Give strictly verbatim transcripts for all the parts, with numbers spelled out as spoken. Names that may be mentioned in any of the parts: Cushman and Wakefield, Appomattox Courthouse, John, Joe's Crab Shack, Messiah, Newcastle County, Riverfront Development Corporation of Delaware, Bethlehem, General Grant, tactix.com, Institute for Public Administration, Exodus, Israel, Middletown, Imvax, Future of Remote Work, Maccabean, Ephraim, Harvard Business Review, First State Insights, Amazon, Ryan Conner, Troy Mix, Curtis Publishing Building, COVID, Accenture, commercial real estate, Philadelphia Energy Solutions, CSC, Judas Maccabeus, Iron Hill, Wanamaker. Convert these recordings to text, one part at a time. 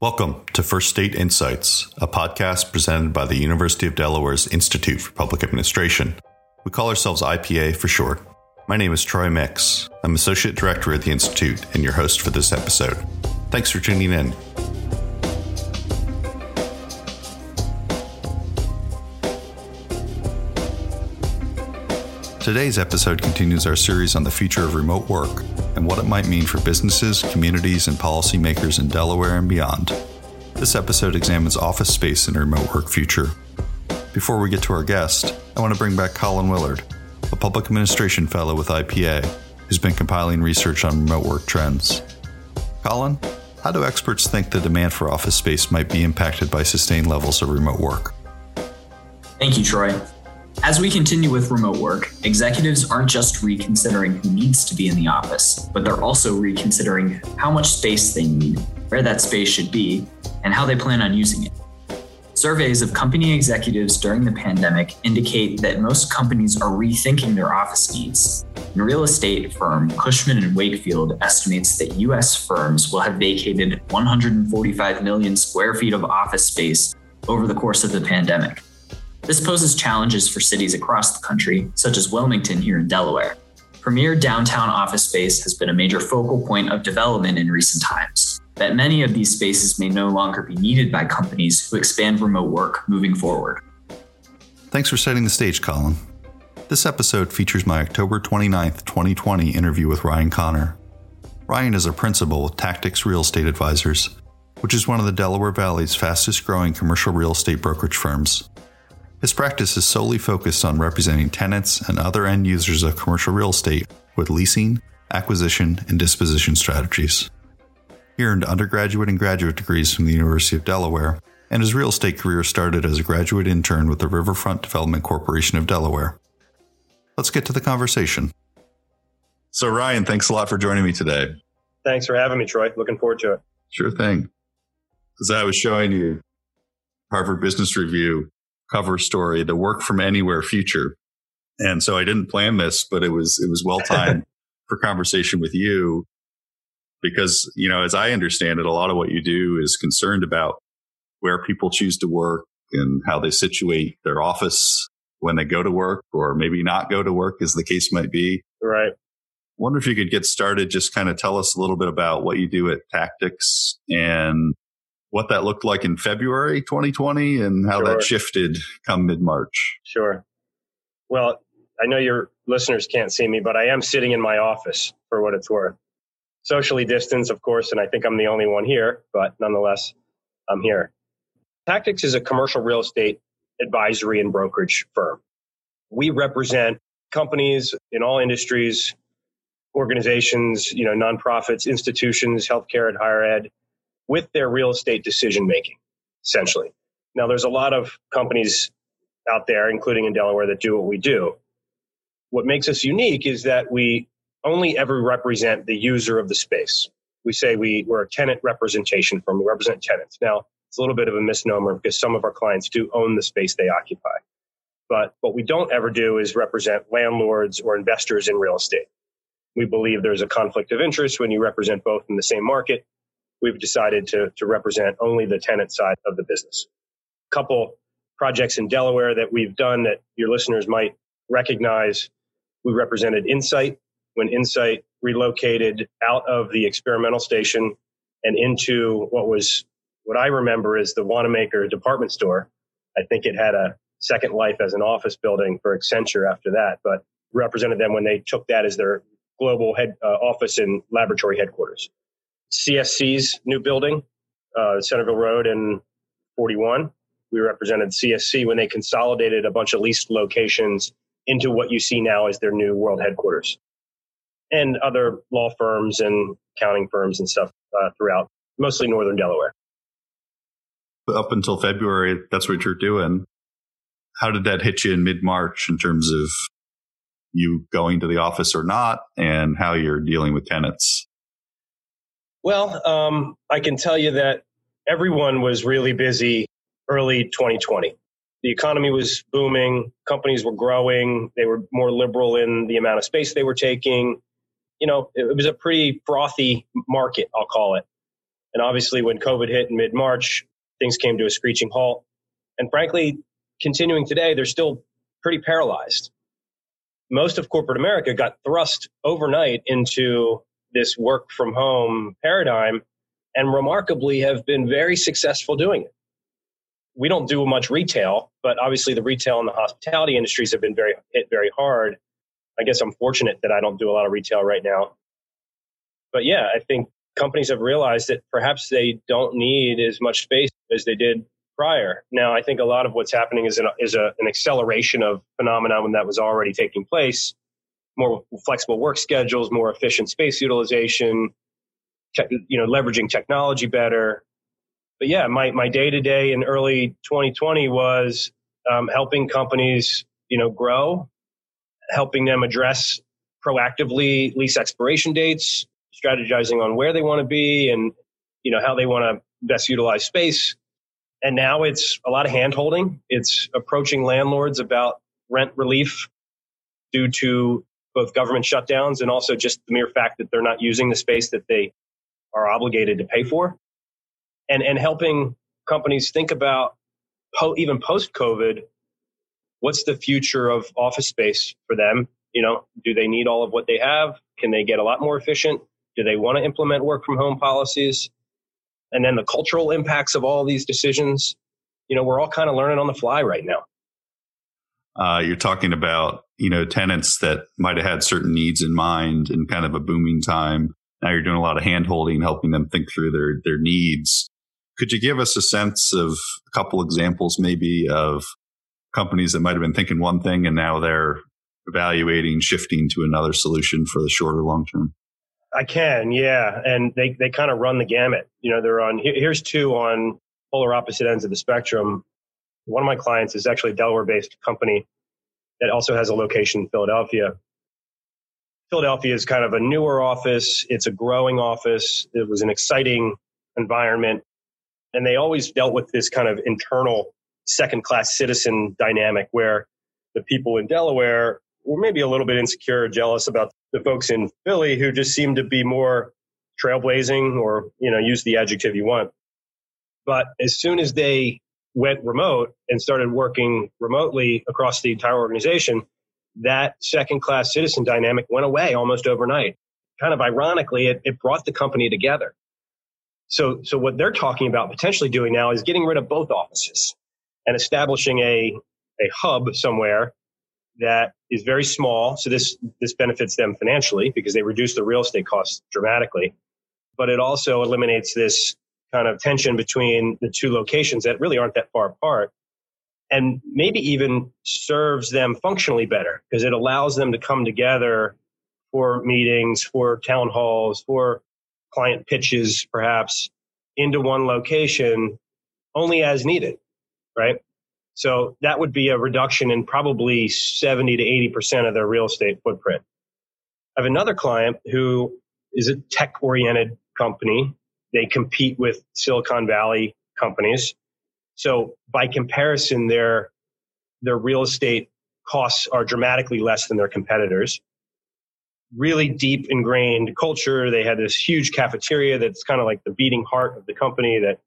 Welcome to First State Insights, a podcast presented by the University of Delaware's Institute for Public Administration. We call ourselves I P A for short. My name is Troy Mix. I'm Associate Director at the Institute and your host for this episode. Thanks for tuning in. Today's episode continues our series on the future of remote work and what it might mean for businesses, communities, and policymakers in Delaware and beyond. This episode examines office space in a remote work future. Before we get to our guest, I want to bring back Colin Willard, a public administration fellow with I P A, who's been compiling research on remote work trends. Colin, how do experts think the demand for office space might be impacted by sustained levels of remote work? Thank you, Troy. As we continue with remote work, executives aren't just reconsidering who needs to be in the office, but they're also reconsidering how much space they need, where that space should be, and how they plan on using it. Surveys of company executives during the pandemic indicate that most companies are rethinking their office needs. And real estate firm Cushman and Wakefield estimates that U S firms will have vacated one hundred forty-five million square feet of office space over the course of the pandemic. This poses challenges for cities across the country, such as Wilmington here in Delaware. Premier downtown office space has been a major focal point of development in recent times, but many of these spaces may no longer be needed by companies who expand remote work moving forward. Thanks for setting the stage, Colin. This episode features my October twenty-ninth, twenty twenty interview with Ryan Conner. Ryan is a principal with Tactix Real Estate Advisors, which is one of the Delaware Valley's fastest growing commercial real estate brokerage firms. His practice is solely focused on representing tenants and other end users of commercial real estate with leasing, acquisition, and disposition strategies. He earned undergraduate and graduate degrees from the University of Delaware, and his real estate career started as a graduate intern with the Riverfront Development Corporation of Delaware. Let's get to the conversation. So Ryan, thanks a lot for joining me today. Thanks for having me, Troy. Looking forward to it. Sure thing. As I was showing you, Harvard Business Review cover story, the work from anywhere future. And so I didn't plan this, but it was, it was well timed for conversation with you because, you know, as I understand it, a lot of what you do is concerned about where people choose to work and how they situate their office when they go to work or maybe not go to work as the case might be. Right. I wonder if you could get started, just kind of tell us a little bit about what you do at Tactix and what that looked like in February twenty twenty and how sure. that shifted come mid-March. Sure. Well, I know your listeners can't see me, but I am sitting in my office for what it's worth. Socially distanced, of course, and I think I'm the only one here, but nonetheless, I'm here. Tactix is a commercial real estate advisory and brokerage firm. We represent companies in all industries, organizations, you know, nonprofits, institutions, healthcare and higher ed, with their real estate decision-making, essentially. Now, there's a lot of companies out there, including in Delaware, that do what we do. What makes us unique is that we only ever represent the user of the space. We say we, we're a tenant representation firm. We represent tenants. Now, it's a little bit of a misnomer because some of our clients do own the space they occupy. But what we don't ever do is represent landlords or investors in real estate. We believe there's a conflict of interest when you represent both in the same market. We've decided to, to represent only the tenant side of the business. A couple projects in Delaware that we've done that your listeners might recognize. We represented Insight when Insight relocated out of the experimental station and into what was, what I remember is the Wanamaker department store. I think it had a second life as an office building for Accenture after that, but represented them when they took that as their global head uh, office and laboratory headquarters. C S C's new building, uh, Centerville Road and forty-one. We represented C S C when they consolidated a bunch of leased locations into what you see now as their new world headquarters. And other law firms and accounting firms and stuff uh, throughout, mostly northern Delaware. Up until February, that's what you're doing. How did that hit you in mid-March in terms of you going to the office or not and how you're dealing with tenants? Well, um, I can tell you that everyone was really busy early twenty twenty. The economy was booming. Companies were growing. They were more liberal in the amount of space they were taking. You know, it was a pretty frothy market, I'll call it. And obviously, when COVID hit in mid-March, things came to a screeching halt. And frankly, continuing today, they're still pretty paralyzed. Most of corporate America got thrust overnight into this work from home paradigm and remarkably have been very successful doing it. We don't do much retail, but obviously the retail and the hospitality industries have been very hit very hard. I guess I'm fortunate that I don't do a lot of retail right now. But yeah, I think companies have realized that perhaps they don't need as much space as they did prior. Now, I think a lot of what's happening is an, is a, an acceleration of phenomenon that was already taking place. More flexible work schedules, more efficient space utilization, te- you know, leveraging technology better. But yeah, my, my day-to-day in early twenty twenty was um, helping companies, you know, grow, helping them address proactively lease expiration dates, strategizing on where they want to be and, you know, how they want to best utilize space. And now it's a lot of hand-holding. It's approaching landlords about rent relief due to both government shutdowns and also just the mere fact that they're not using the space that they are obligated to pay for. And and helping companies think about, po- even post-COVID, what's the future of office space for them? You know, do they need all of what they have? Can they get a lot more efficient? Do they want to implement work-from-home policies? And then the cultural impacts of all of these decisions, you know, we're all kind of learning on the fly right now. Uh, you're talking about, you know, tenants that might have had certain needs in mind in kind of a booming time. Now you're doing a lot of hand-holding, helping them think through their, their needs. Could you give us a sense of a couple examples maybe of companies that might have been thinking one thing and now they're evaluating, shifting to another solution for the short or long term? I can, yeah. And they, they kind of run the gamut. You know, they're on, here's two on polar opposite ends of the spectrum. One of my clients is actually a Delaware-based company that also has a location in Philadelphia. Philadelphia is kind of a newer office. It's a growing office. It was an exciting environment. And they always dealt with this kind of internal second-class citizen dynamic where the people in Delaware were maybe a little bit insecure or jealous about the folks in Philly who just seemed to be more trailblazing or, you know, use the adjective you want. But as soon as they went remote and started working remotely across the entire organization, that second-class citizen dynamic went away almost overnight. Kind of ironically, it, it brought the company together. So, so what they're talking about potentially doing now is getting rid of both offices and establishing a, a hub somewhere that is very small. So this, this benefits them financially because they reduce the real estate costs dramatically. But it also eliminates this kind of tension between the two locations that really aren't that far apart. And maybe even serves them functionally better because it allows them to come together for meetings, for town halls, for client pitches, perhaps, into one location only as needed, right? So that would be a reduction in probably seventy to eighty percent of their real estate footprint. I have another client who is a tech-oriented company. They compete with Silicon Valley companies. So by comparison, their their real estate costs are dramatically less than their competitors. Really deep ingrained culture. They had this huge cafeteria that's kind of like the beating heart of the company. That,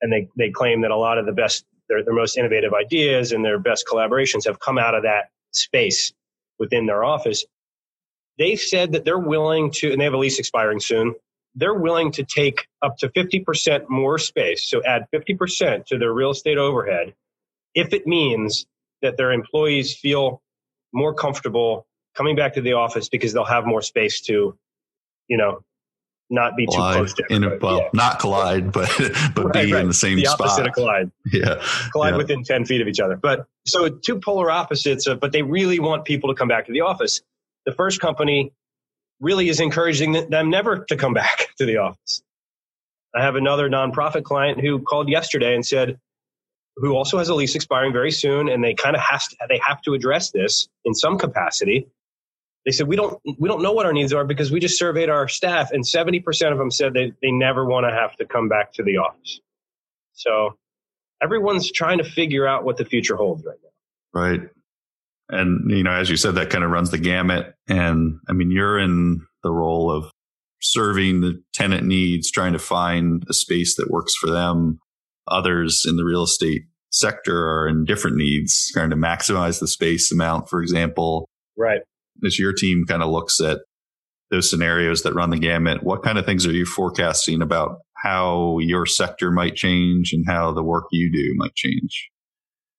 and they, they claim that a lot of the best, their, their most innovative ideas and their best collaborations have come out of that space within their office. They've said that they're willing to, and they have a lease expiring soon, they're willing to take up to fifty percent more space, so add fifty percent to their real estate overhead, if it means that their employees feel more comfortable coming back to the office because they'll have more space to, you know, not be collide, too close to everybody. In a, well, yeah. Not collide, but but right, be right. in the same the spot. The opposite of collide. Yeah. Collide yeah. within ten feet of each other. But so two polar opposites, of, but they really want people to come back to the office. The first company really is encouraging them never to come back to the office. I have another nonprofit client who called yesterday and said, who also has a lease expiring very soon, and they kind of have to, they have to address this in some capacity. They said, we don't we don't know what our needs are because we just surveyed our staff, and seventy percent of them said they, they never want to have to come back to the office. So everyone's trying to figure out what the future holds right now. Right. And, you know, as you said, that kind of runs the gamut. And I mean, you're in the role of serving the tenant needs, trying to find a space that works for them. Others in the real estate sector are in different needs, trying to maximize the space amount, for example. Right. As your team kind of looks at those scenarios that run the gamut, what kind of things are you forecasting about how your sector might change and how the work you do might change?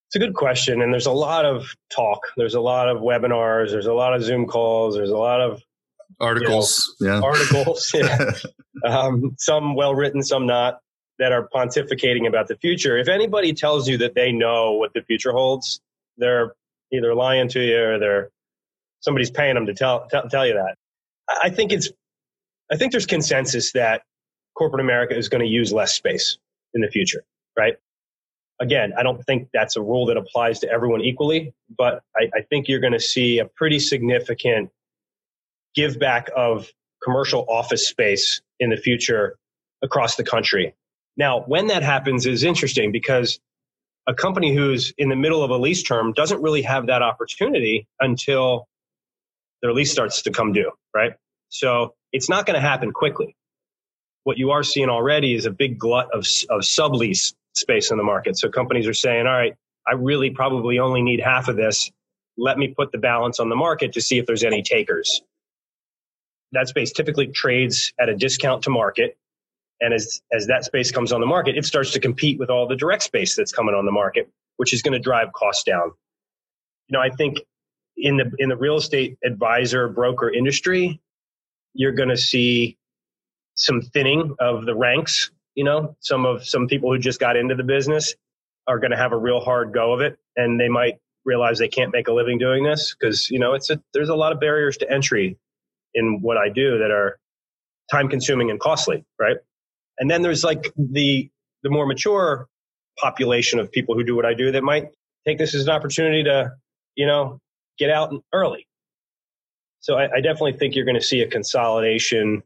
It's a good question. And there's a lot of talk. There's a lot of webinars. There's a lot of Zoom calls. There's a lot of articles. You know, yeah. Articles. Yeah. um, some well-written, some not, that are pontificating about the future. If anybody tells you that they know what the future holds, they're either lying to you or they're somebody's paying them to tell, t- tell you that. I think it's, I think there's consensus that corporate America is going to use less space in the future, right? Again, I don't think that's a rule that applies to everyone equally, but I, I think you're going to see a pretty significant give back of commercial office space in the future across the country. Now, when that happens is interesting because a company who's in the middle of a lease term doesn't really have that opportunity until their lease starts to come due, right? So it's not going to happen quickly. What you are seeing already is a big glut of, of sublease space in the market. So companies are saying, all right, I really probably only need half of this. Let me put the balance on the market to see if there's any takers. That space typically trades at a discount to market. And as, as that space comes on the market, it starts to compete with all the direct space that's coming on the market, which is going to drive costs down. You know, I think in the, in the real estate advisor broker industry, you're going to see some thinning of the ranks. You know, some of some people who just got into the business are going to have a real hard go of it, and they might realize they can't make a living doing this because, you know, it's a, there's a lot of barriers to entry in what I do that are time consuming and costly, right? And then there's like the the more mature population of people who do what I do that might take this as an opportunity to, you know, get out early. So I, I definitely think you're going to see a consolidation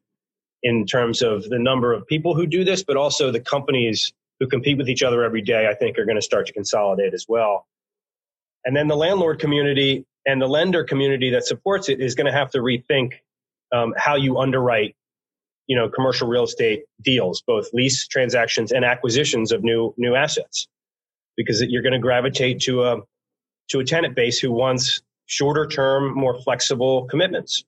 in terms of the number of people who do this, but also the companies who compete with each other every day, I think are going to start to consolidate as well. And then the landlord community and the lender community that supports it is going to have to rethink um, how you underwrite, you know, commercial real estate deals, both lease transactions and acquisitions of new new assets, because you're going to gravitate to a to a tenant base who wants shorter term, more flexible commitments.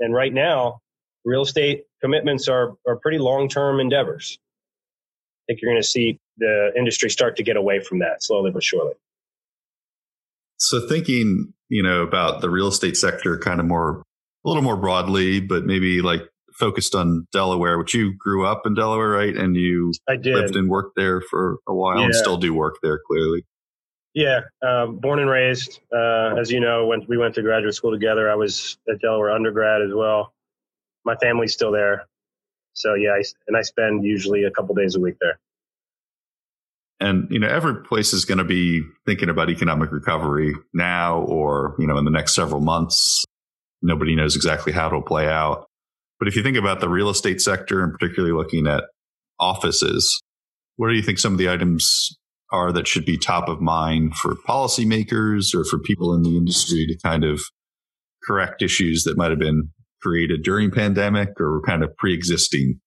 And right now, real estate commitments are are pretty long-term endeavors. I think you're going to see the industry start to get away from that slowly but surely. So thinking, you know, about the real estate sector kind of more, a little more broadly, but maybe like focused on Delaware, which you grew up in Delaware, right? And you I did. lived and worked there for a while yeah. and still do work there, clearly. Yeah. Uh, born and raised. Uh, as you know, when we went to graduate school together, I was at Delaware undergrad as well. My family's still there. So yeah, I, and I spend usually a couple days a week there. And, you know, every place is going to be thinking about economic recovery now or, you know, in the next several months. Nobody knows exactly how it'll play out. But if you think about the real estate sector and particularly looking at offices, what do you think some of the items are that should be top of mind for policymakers or for people in the industry to kind of correct issues that might have been created during pandemic or kind of pre-existing?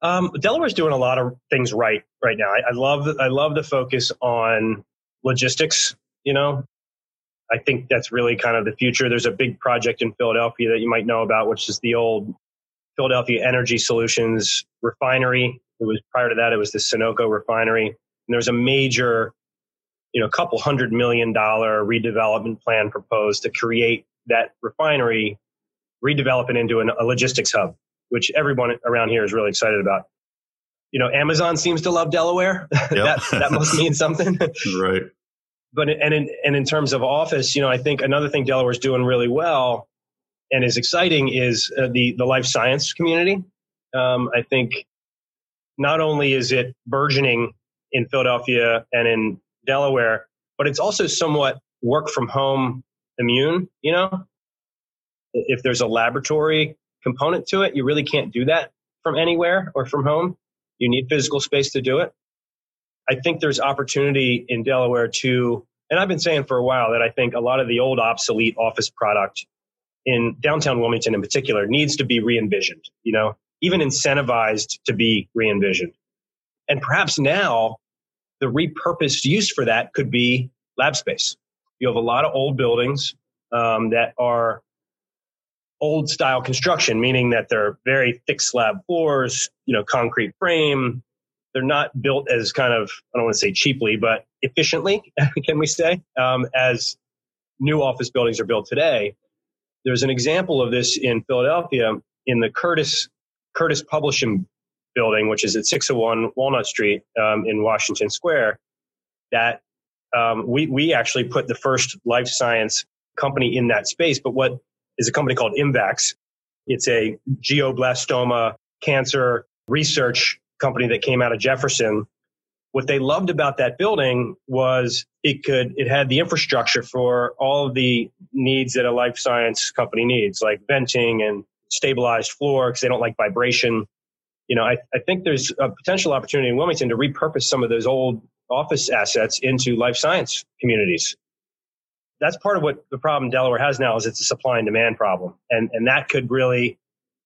Um, Delaware's doing a lot of things right right now. I, I love the, I love the focus on logistics. You know, I think that's really kind of the future. There's a big project in Philadelphia that you might know about, which is the old Philadelphia Energy Solutions refinery. It was prior to that, it was the Sunoco refinery, and there's a major, you know, couple hundred million dollar redevelopment plan proposed to create that refinery. Redevelop it into an, a logistics hub, which everyone around here is really excited about. You know, Amazon seems to love Delaware. Yep. that that must mean something, right? But and in, and in terms of office, you know, I think another thing Delaware's doing really well and is exciting is uh, the the life science community. Um, I think not only is it burgeoning in Philadelphia and in Delaware, but it's also somewhat work from home immune. You know. If there's a laboratory component to it, you really can't do that from anywhere or from home. You need physical space to do it. I think there's opportunity in Delaware to, and I've been saying for a while that I think a lot of the old obsolete office product in downtown Wilmington in particular needs to be re-envisioned, you know, even incentivized to be re-envisioned. And perhaps now the repurposed use for that could be lab space. You have a lot of old buildings um, that are old style construction, meaning that they're very thick slab floors, you know, concrete frame. They're not built as kind of, I don't want to say cheaply, but efficiently, can we say, um, as new office buildings are built today. There's an example of this in Philadelphia in the Curtis Curtis Publishing Building, which is at six oh one Walnut Street um, in Washington Square, that um, we, we actually put the first life science company in that space. But what is a company called Imvax? It's a glioblastoma cancer research company that came out of Jefferson. What they loved about that building was it could, it had the infrastructure for all of the needs that a life science company needs, like venting and stabilized floor, because they don't like vibration. You know, I, I think there's a potential opportunity in Wilmington to repurpose some of those old office assets into life science communities. That's part of what the problem Delaware has now is it's a supply and demand problem. And and that could really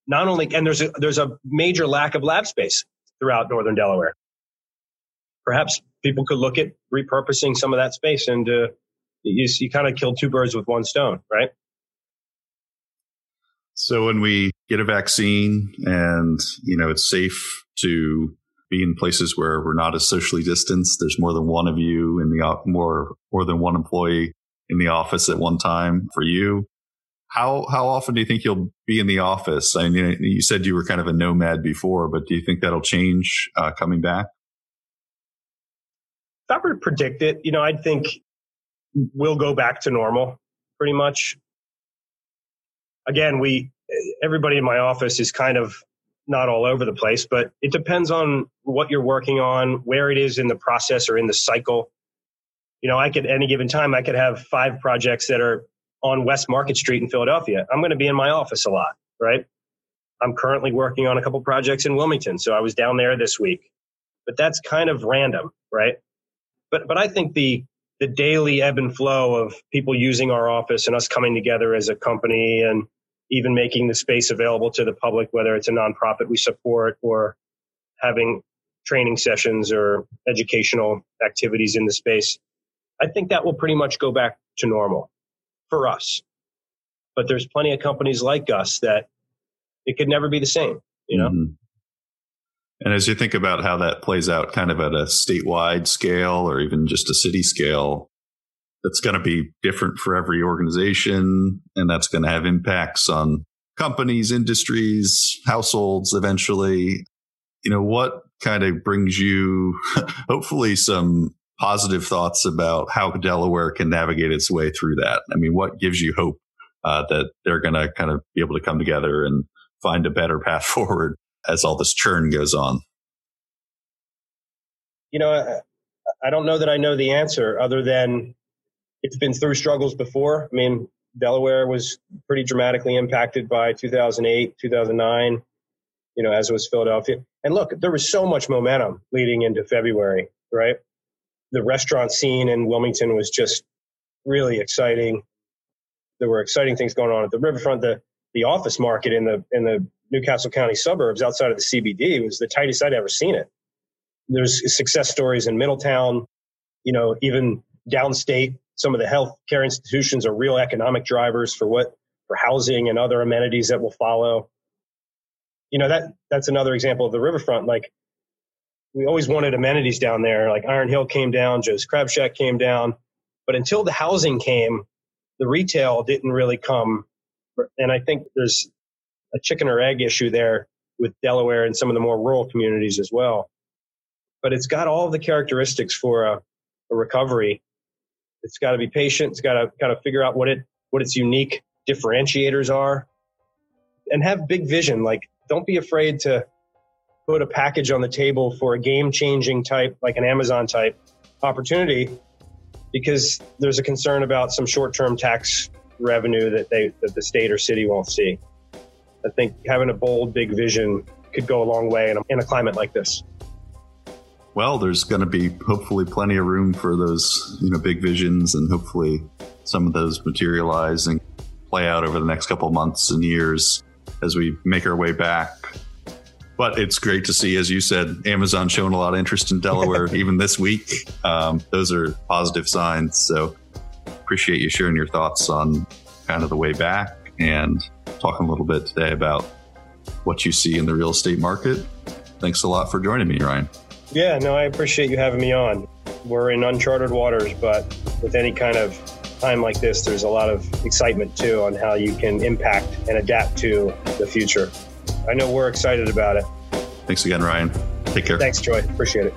not only, and there's a, there's a major lack of lab space throughout northern Delaware. Perhaps people could look at repurposing some of that space into, you, you kind of kill two birds with one stone, right? So when we get a vaccine and, you know, it's safe to be in places where we're not as socially distanced, there's more than one of you in the, more, more than one employee in the office at one time for you. How how often do you think you'll be in the office? I mean, you said you were kind of a nomad before, but do you think that'll change uh, coming back? If I were to predict it, you know, I'd think we'll go back to normal pretty much. Again, we everybody in my office is kind of not all over the place, but it depends on what you're working on, where it is in the process or in the cycle. You know, I could, at any given time, I could have five projects that are on West Market Street in Philadelphia. I'm going to be in my office a lot, right? I'm currently working on a couple projects in Wilmington, so I was down there this week. But that's kind of random, right? But but I think the the daily ebb and flow of people using our office and us coming together as a company and even making the space available to the public, whether it's a nonprofit we support or having training sessions or educational activities in the space, I think that will pretty much go back to normal for us. But there's plenty of companies like us that it could never be the same, you know? Mm-hmm. And as you think about how that plays out kind of at a statewide scale or even just a city scale, that's going to be different for every organization, and that's going to have impacts on companies, industries, households eventually. You know, what kind of brings you hopefully some positive thoughts about how Delaware can navigate its way through that? I mean, what gives you hope uh, that they're going to kind of be able to come together and find a better path forward as all this churn goes on? You know, I, I don't know that I know the answer other than it's been through struggles before. I mean, Delaware was pretty dramatically impacted by two thousand eight, two thousand nine, you know, as was Philadelphia. And look, there was so much momentum leading into February, right? The restaurant scene in Wilmington was just really exciting. There were exciting things going on at the Riverfront. The the office market in the in the Newcastle County suburbs outside of the C B D was the tightest I'd ever seen it. There's success stories in Middletown, you know, even downstate. Some of the healthcare institutions are real economic drivers for what for housing and other amenities that will follow. You know, that that's another example of the Riverfront. Like, we always wanted amenities down there. Like Iron Hill came down, Joe's Crab Shack came down, but until the housing came, the retail didn't really come. And I think there's a chicken or egg issue there with Delaware and some of the more rural communities as well. But it's got all the characteristics for a, a recovery. It's got to be patient. It's got to kind of figure out what it what its unique differentiators are, and have big vision. Like, don't be afraid to put a package on the table for a game-changing type, like an Amazon type opportunity, because there's a concern about some short-term tax revenue that they that the state or city won't see. I think having a bold, big vision could go a long way in a, in a climate like this. Well, there's going to be hopefully plenty of room for those, you know, big visions, and hopefully some of those materialize and play out over the next couple of months and years as we make our way back. But it's great to see, as you said, Amazon showing a lot of interest in Delaware even this week. Um, those are positive signs. So appreciate you sharing your thoughts on kind of the way back and talking a little bit today about what you see in the real estate market. Thanks a lot for joining me, Ryan. Yeah, no, I appreciate you having me on. We're in uncharted waters, but with any kind of time like this, there's a lot of excitement too on how you can impact and adapt to the future. I know we're excited about it. Thanks again, Ryan. Take care. Thanks, Troy. Appreciate it.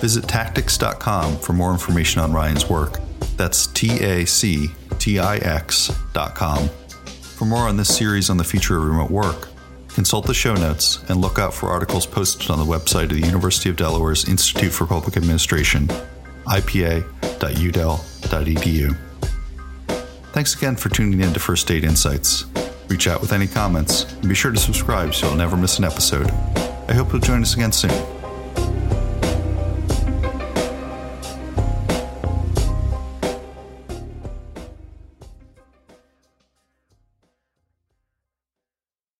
Visit tactix dot com for more information on Ryan's work. That's T A C T I X dot com. For more on this series on the future of remote work, consult the show notes and look out for articles posted on the website of the University of Delaware's Institute for Public Administration, I P A dot U del dot E D U. Thanks again for tuning in to First State Insights. Reach out with any comments and be sure to subscribe so you'll never miss an episode. I hope you'll join us again soon.